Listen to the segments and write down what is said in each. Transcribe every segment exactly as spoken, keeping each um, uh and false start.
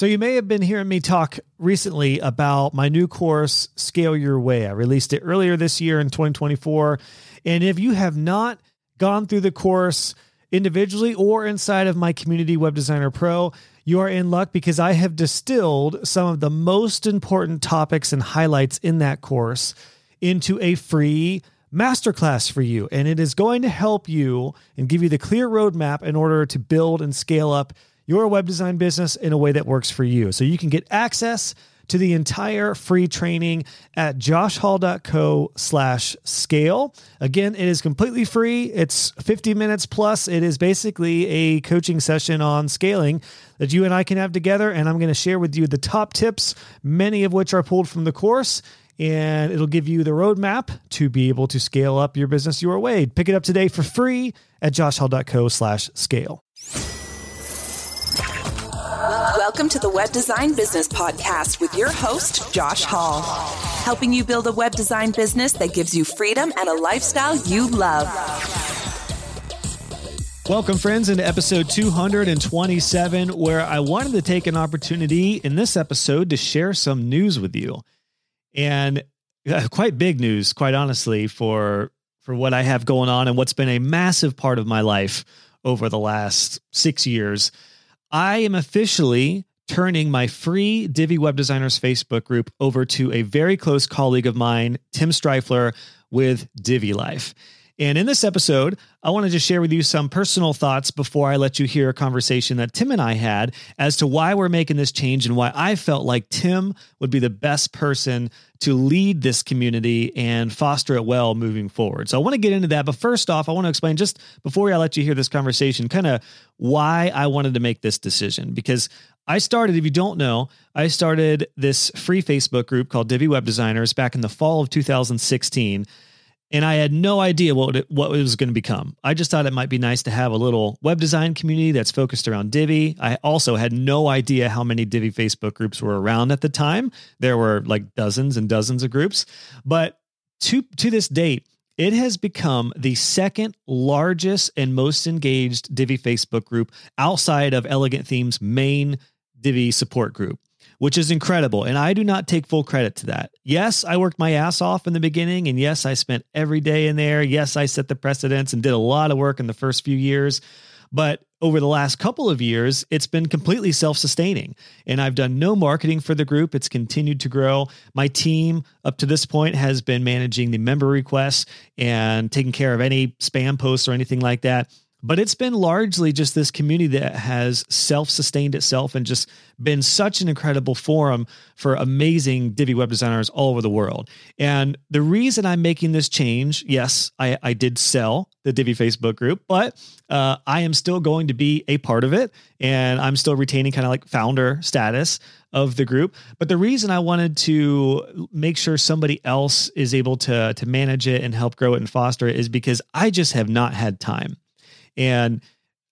So you may have been hearing me talk recently about my new course, Scale Your Way. I released it earlier this year in twenty twenty-four. And if you have not gone through the course individually or inside of my community, Web Designer Pro, you are in luck because I have distilled some of the most important topics and highlights in that course into a free masterclass for you. And it is going to help you and give you the clear roadmap in order to build and scale up your web design business in a way that works for you. So you can get access to the entire free training at joshhall.co slash scale. Again, it is completely free. It's fifty minutes plus. It is basically a coaching session on scaling that you and I can have together. And I'm going to share with you the top tips, many of which are pulled from the course. And it'll give you the roadmap to be able to scale up your business your way. Pick it up today for free at joshhall.co slash scale. Welcome to the Web Design Business Podcast with your host, Josh Hall, helping you build a web design business that gives you freedom and a lifestyle you love. Welcome, friends, into episode two twenty-seven, where I wanted to take an opportunity in this episode to share some news with you. And quite big news, quite honestly, for, for what I have going on and what's been a massive part of my life over the last six years. I am officially turning my free Divi Web Designers Facebook group over to a very close colleague of mine, Tim Strifler, with Divi Life. And in this episode, I wanted to share with you some personal thoughts before I let you hear a conversation that Tim and I had as to why we're making this change and why I felt like Tim would be the best person to lead this community and foster it well moving forward. So I want to get into that. But first off, I want to explain just before I let you hear this conversation, kind of why I wanted to make this decision. Because I started, if you don't know, I started this free Facebook group called Divi Web Designers back in the fall of two thousand sixteen. And I had no idea what it, what it was going to become. I just thought it might be nice to have a little web design community that's focused around Divi. I also had no idea how many Divi Facebook groups were around at the time. There were like dozens and dozens of groups. But to, to this date, it has become the second largest and most engaged Divi Facebook group outside of Elegant Themes' main Divi support group, which is incredible. And I do not take full credit to that. Yes, I worked my ass off in the beginning. And yes, I spent every day in there. Yes, I set the precedents and did a lot of work in the first few years. But over the last couple of years, it's been completely self-sustaining. And I've done no marketing for the group. It's continued to grow. My team up to this point has been managing the member requests and taking care of any spam posts or anything like that. But it's been largely just this community that has self-sustained itself and just been such an incredible forum for amazing Divi web designers all over the world. And the reason I'm making this change, yes, I, I did sell the Divi Facebook group, but uh, I am still going to be a part of it. And I'm still retaining kind of like founder status of the group. But the reason I wanted to make sure somebody else is able to, to manage it and help grow it and foster it is because I just have not had time. And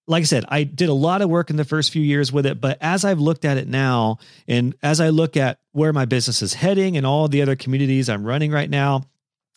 like I said, I did a lot of work in the first few years with it, but as I've looked at it now, and as I look at where my business is heading and all the other communities I'm running right now,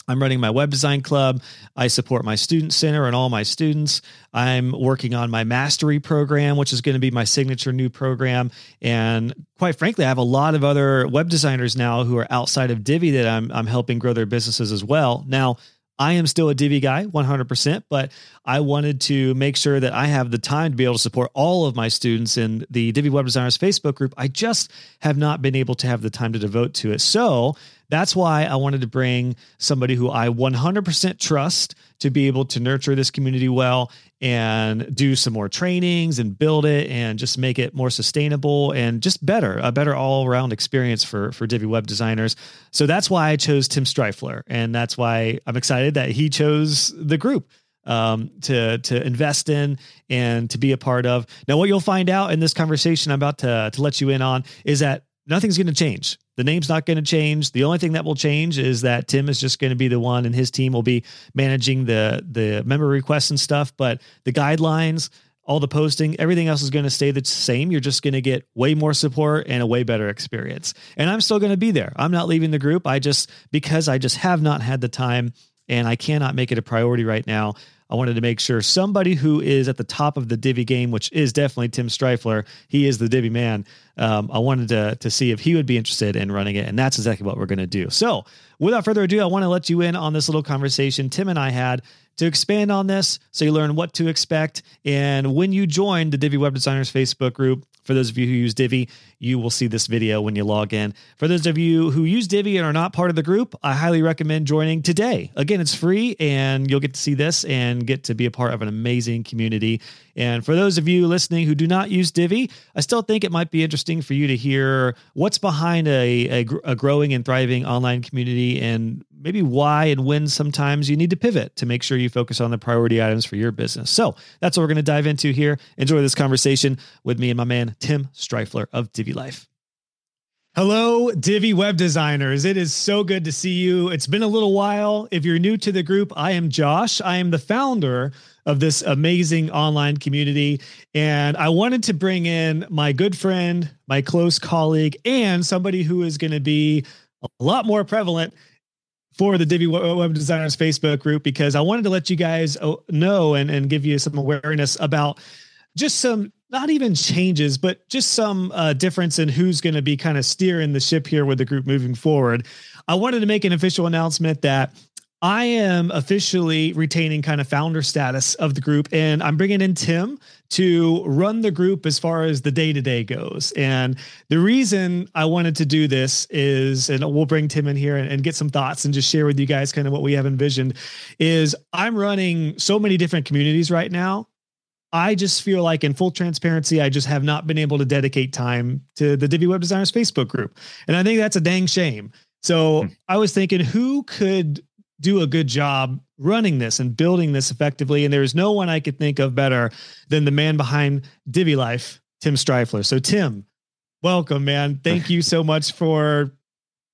I'm running my web design club. I support my student center and all my students. I'm working on my mastery program, which is going to be my signature new program. And quite frankly, I have a lot of other web designers now who are outside of Divi that I'm, I'm helping grow their businesses as well. Now, I am still a Divi guy, one hundred percent, but I wanted to make sure that I have the time to be able to support all of my students in the Divi Web Designers Facebook group. I just have not been able to have the time to devote to it. So that's why I wanted to bring somebody who I one hundred percent trust to be able to nurture this community well and do some more trainings and build it and just make it more sustainable and just better, a better all-around experience for, for Divi web designers. So that's why I chose Tim Strifler. And that's why I'm excited that he chose the group um, to, to invest in and to be a part of. Now, what you'll find out in this conversation I'm about to, to let you in on is that nothing's going to change. The name's not going to change. The only thing that will change is that Tim is just going to be the one and his team will be managing the, the member requests and stuff, but the guidelines, all the posting, everything else is going to stay the same. You're just going to get way more support and a way better experience. And I'm still going to be there. I'm not leaving the group. I just, because I just have not had the time and I cannot make it a priority right now. I wanted to make sure somebody who is at the top of the Divi game, which is definitely Tim Strifler, he is the Divi man. Um, I wanted to, to see if he would be interested in running it. And that's exactly what we're going to do. So without further ado, I want to let you in on this little conversation Tim and I had to expand on this, so you learn what to expect. And when you join the Divi Web Designers Facebook group, for those of you who use Divi, you will see this video when you log in. For those of you who use Divi and are not part of the group, I highly recommend joining today. Again, it's free and you'll get to see this and get to be a part of an amazing community. And for those of you listening who do not use Divi, I still think it might be interesting for you to hear what's behind a, a, a growing and thriving online community, and maybe why and when sometimes you need to pivot to make sure you focus on the priority items for your business. So that's what we're going to dive into here. Enjoy this conversation with me and my man, Tim Strifler of Divi Life. Hello, Divi Web Designers. It is so good to see you. It's been a little while. If you're new to the group, I am Josh. I am the founder of this amazing online community. And I wanted to bring in my good friend, my close colleague, and somebody who is going to be a lot more prevalent for the Divi Web Designers Facebook group, because I wanted to let you guys know and, and give you some awareness about just some, not even changes, but just some uh, difference in who's going to be kind of steering the ship here with the group moving forward. I wanted to make an official announcement that I am officially retaining kind of founder status of the group, and I'm bringing in Tim to run the group as far as the day-to-day goes. And the reason I wanted to do this is, and we'll bring Tim in here and, and get some thoughts and just share with you guys kind of what we have envisioned, is I'm running so many different communities right now. I just feel like, in full transparency, I just have not been able to dedicate time to the Divi Web Designers Facebook group. And I think that's a dang shame. So mm. I was thinking, who could do a good job running this and building this effectively? And there is no one I could think of better than the man behind Divi Life, Tim Strifler. So Tim, welcome, man. Thank you so much for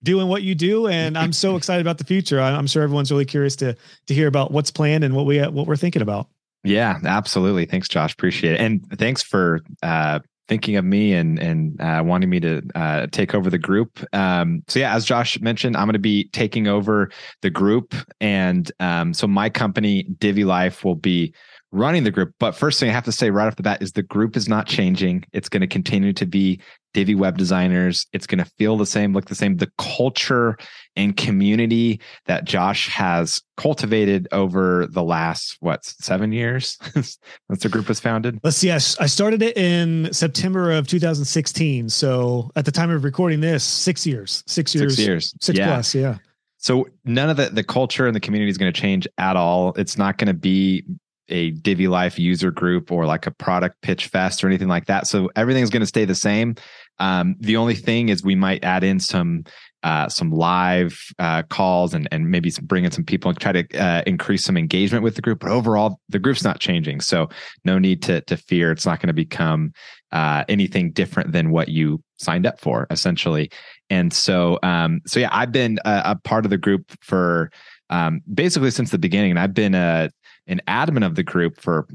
doing what you do. And I'm so excited about the future. I'm sure everyone's really curious to, to hear about what's planned and what we, what we're thinking about. Yeah, absolutely. Thanks, Josh. Appreciate it. And thanks for, uh, thinking of me and and uh, wanting me to uh, take over the group. Um, so yeah, as Josh mentioned, I'm going to be taking over the group. And um, so my company, Divi Life, will be running the group. But first thing I have to say right off the bat is the group is not changing. It's going to continue to be Divi Web Designers. It's going to feel the same, look the same. The culture and community that Josh has cultivated over the last, what, seven years since the group was founded? Let's see. I started it in September of two thousand sixteen. So at the time of recording this, six years, six years, six years, six yeah. plus. Yeah. So none of the, the culture and the community is going to change at all. It's not going to be a Divi Life user group or like a product pitch fest or anything like that. So everything's going to stay the same. Um, the only thing is we might add in some uh, some live uh, calls and and maybe some, bring in some people and try to uh, increase some engagement with the group. But overall, the group's not changing. So no need to to fear. It's not going to become uh, anything different than what you signed up for, essentially. And so, um, so yeah, I've been a, a part of the group for um, basically since the beginning. And I've been a an admin of the group for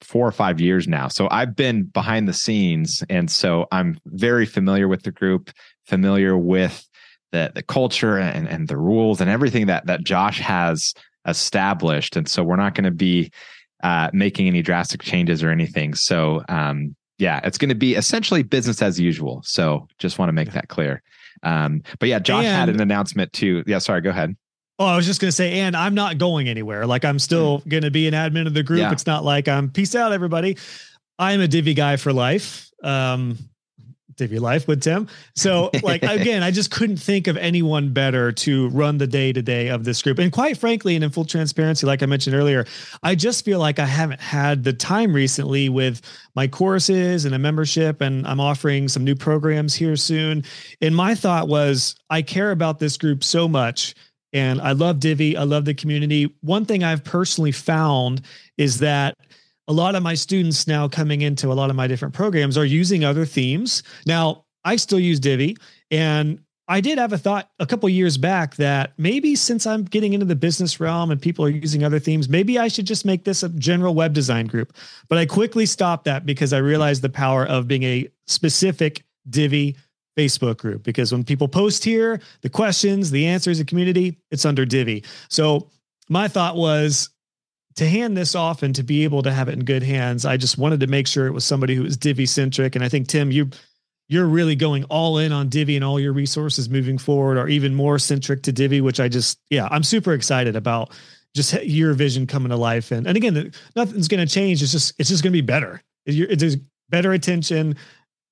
four or five years now. So I've been behind the scenes. And so I'm very familiar with the group, familiar with the, the culture and, and the rules and everything that, that Josh has established. And so we're not going to be uh, making any drastic changes or anything. So um, yeah, it's going to be essentially business as usual. So just want to make that clear. Um, but yeah, Josh and- had an announcement too. Yeah, sorry, go ahead. Oh, I was just going to say, and I'm not going anywhere. Like, I'm still going to be an admin of the group. Yeah. It's not like I'm peace out, everybody. I'm a Divi guy for life. Um, Divi Life with Tim. So like, again, I just couldn't think of anyone better to run the day to day of this group. And quite frankly, and in full transparency, like I mentioned earlier, I just feel like I haven't had the time recently with my courses and a membership, and I'm offering some new programs here soon. And my thought was, I care about this group so much. And I love Divi. I love the community. One thing I've personally found is that a lot of my students now coming into a lot of my different programs are using other themes. Now, I still use Divi. And I did have a thought a couple of years back that maybe since I'm getting into the business realm and people are using other themes, maybe I should just make this a general web design group. But I quickly stopped that because I realized the power of being a specific Divi Facebook group, because when people post here, the questions, the answers, the community, it's under Divi. So my thought was, to hand this off and to be able to have it in good hands, I just wanted to make sure it was somebody who was Divi-centric. And I think, Tim, you, you're really going all in on Divi, and all your resources moving forward are even more centric to Divi, which I just, yeah, I'm super excited about just your vision coming to life. And, and again, nothing's going to change. It's just, it's just going to be better. It's just better attention,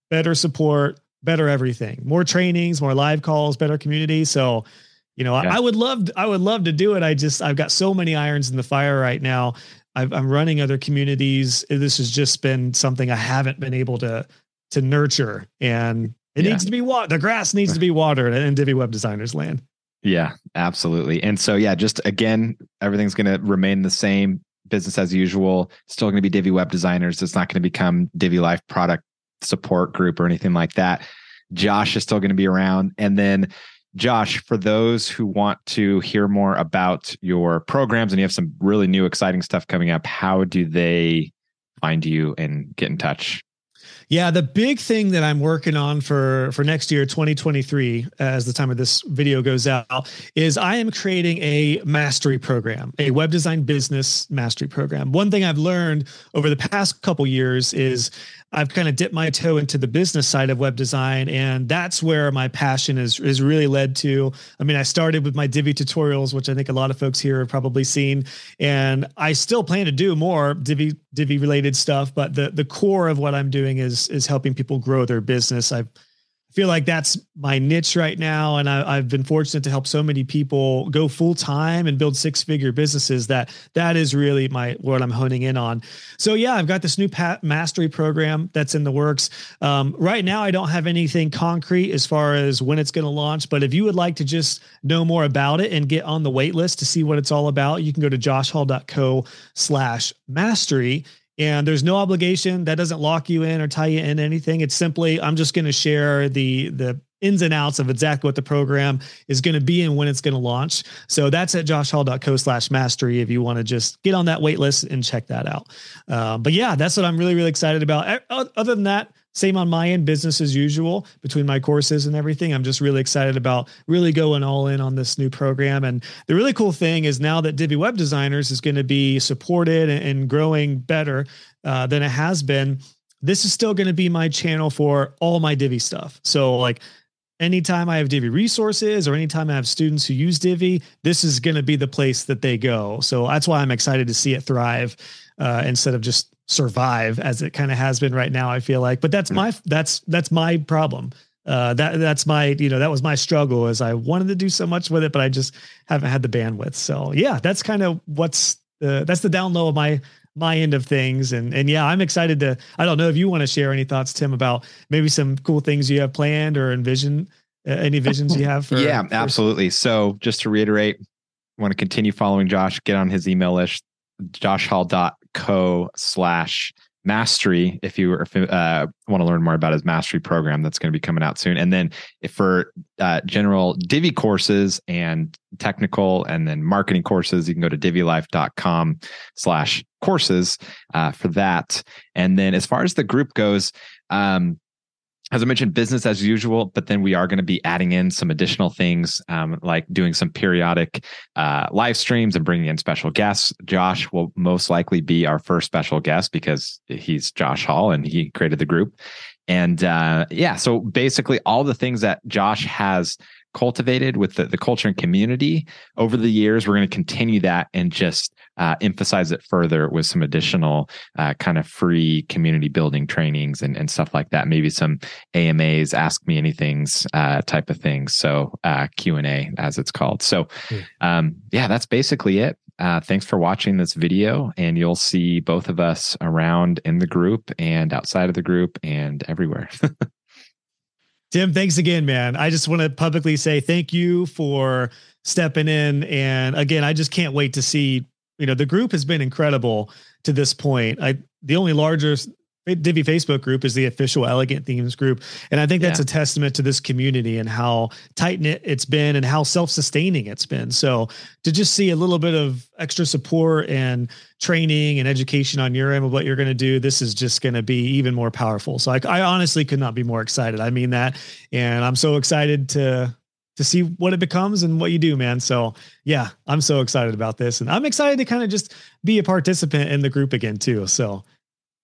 better support, better everything, more trainings, more live calls, better community. So, you know, yeah. I, I would love, I would love to do it. I just, I've got so many irons in the fire right now. I've, I'm running other communities. This has just been something I haven't been able to, to nurture, and it yeah. needs to be watered. The grass needs to be watered in Divi Web Designers land. Yeah, absolutely. And so, yeah, just again, everything's going to remain the same, business as usual, still going to be Divi Web Designers. It's not going to become Divi Life product support group or anything like that. Josh is still going to be around. And then Josh, for those who want to hear more about your programs, and you have some really new, exciting stuff coming up, how do they find you and get in touch? Yeah, the big thing that I'm working on for, for next year, twenty twenty-three, as the time of this video goes out, is I am creating a mastery program, a web design business mastery program. One thing I've learned over the past couple years is I've kind of dipped my toe into the business side of web design, and that's where my passion is, is really led to. I mean, I started with my Divi tutorials, which I think a lot of folks here have probably seen, and I still plan to do more Divi Divi related stuff, but the, the core of what I'm doing is, is helping people grow their business. I feel like that's my niche right now. And I, I've been fortunate to help so many people go full time and build six figure businesses that that is really my, what I'm honing in on. So yeah, I've got this new pa- mastery program that's in the works. Um, right now, I don't have anything concrete as far as when it's going to launch, but if you would like to just know more about it and get on the wait list to see what it's all about, you can go to joshhall.co slash mastery. And there's no obligation. That doesn't lock you in or tie you in anything. It's simply, I'm just going to share the, the ins and outs of exactly what the program is going to be and when it's going to launch. So that's at joshhall.co slash mastery. If you want to just get on that wait list and check that out. Uh, but yeah, that's what I'm really, really excited about. Other than that, same on my end, business as usual between my courses and everything. I'm just really excited about really going all in on this new program. And the really cool thing is now that Divi Web Designers is going to be supported and growing better uh, than it has been, this is still going to be my channel for all my Divi stuff. So like anytime I have Divi resources or anytime I have students who use Divi, this is going to be the place that they go. So that's why I'm excited to see it thrive uh, instead of just survive as it kind of has been right now, I feel like. But that's my, that's, that's my problem. Uh, that that's my, you know, that was my struggle, is I wanted to do so much with it, but I just haven't had the bandwidth. So yeah, that's kind of what's the, that's the down low of my, my end of things. And, and yeah, I'm excited to, I don't know if you want to share any thoughts, Tim, about maybe some cool things you have planned or envision, uh, any visions you have for. Yeah, for- absolutely. So just to reiterate, want to continue following Josh, get on his email list, joshhall.co slash mastery. If you uh, want to learn more about his mastery program, that's going to be coming out soon. And then if for uh, general Divi courses and technical and then marketing courses, you can go to DiviLife.com slash courses uh, for that. And then as far as the group goes, um, as I mentioned, business as usual, but then we are going to be adding in some additional things, um, like doing some periodic uh, live streams and bringing in special guests. Josh will most likely be our first special guest because he's Josh Hall and he created the group. And uh, yeah, so basically all the things that Josh has cultivated with the, the culture and community over the years, we're going to continue that and just uh, emphasize it further with some additional uh, kind of free community building trainings and, and stuff like that. Maybe some A M As, ask me anythings uh, type of things. So uh, Q and A as it's called. So um, yeah, that's basically it. Uh, thanks for watching this video, and you'll see both of us around in the group and outside of the group and everywhere. Tim, thanks again, man. I just want to publicly say thank you for stepping in. And again, I just can't wait to see, you know, the group has been incredible to this point. I, the only larger Divi Facebook group is the official Elegant Themes group. And I think that's yeah. a testament to this community and how tight knit it's been and how self-sustaining it's been. So to just see a little bit of extra support and training and education on your end of what you're going to do, this is just going to be even more powerful. So I, I honestly could not be more excited. I mean that, and I'm so excited to to see what it becomes and what you do, man. So yeah, I'm so excited about this, and I'm excited to kind of just be a participant in the group again too. So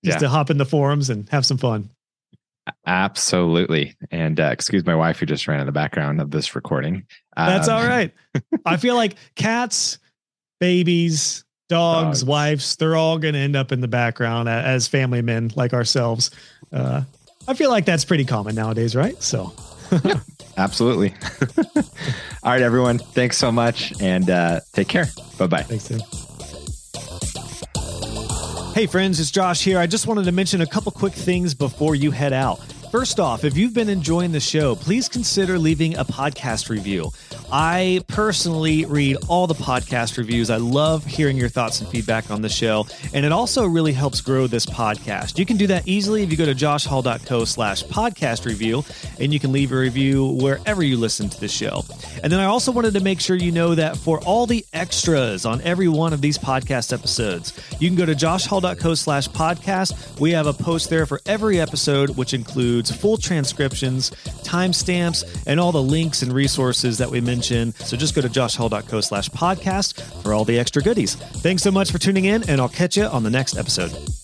just yeah. to hop in the forums and have some fun. Absolutely. And uh, excuse my wife who just ran in the background of this recording. Um, That's all right. I feel like cats, babies, dogs, dogs, wives, they're all going to end up in the background as family men like ourselves. Uh, I feel like that's pretty common nowadays, right? So yeah, absolutely. All right, everyone. Thanks so much, and uh, take care. Bye-bye. Thanks, Tim. Hey friends, it's Josh here. I just wanted to mention a couple quick things before you head out. First off, if you've been enjoying the show, please consider leaving a podcast review. I personally read all the podcast reviews. I love hearing your thoughts and feedback on the show, and it also really helps grow this podcast. You can do that easily if you go to joshhall.co slash podcast review, and you can leave a review wherever you listen to the show. And then I also wanted to make sure you know that for all the extras on every one of these podcast episodes, you can go to joshhall.co slash podcast. We have a post there for every episode, which includes full transcriptions, timestamps, and all the links and resources that we mentioned. So just go to joshhall.co slash podcast for all the extra goodies. Thanks so much for tuning in, and I'll catch you on the next episode.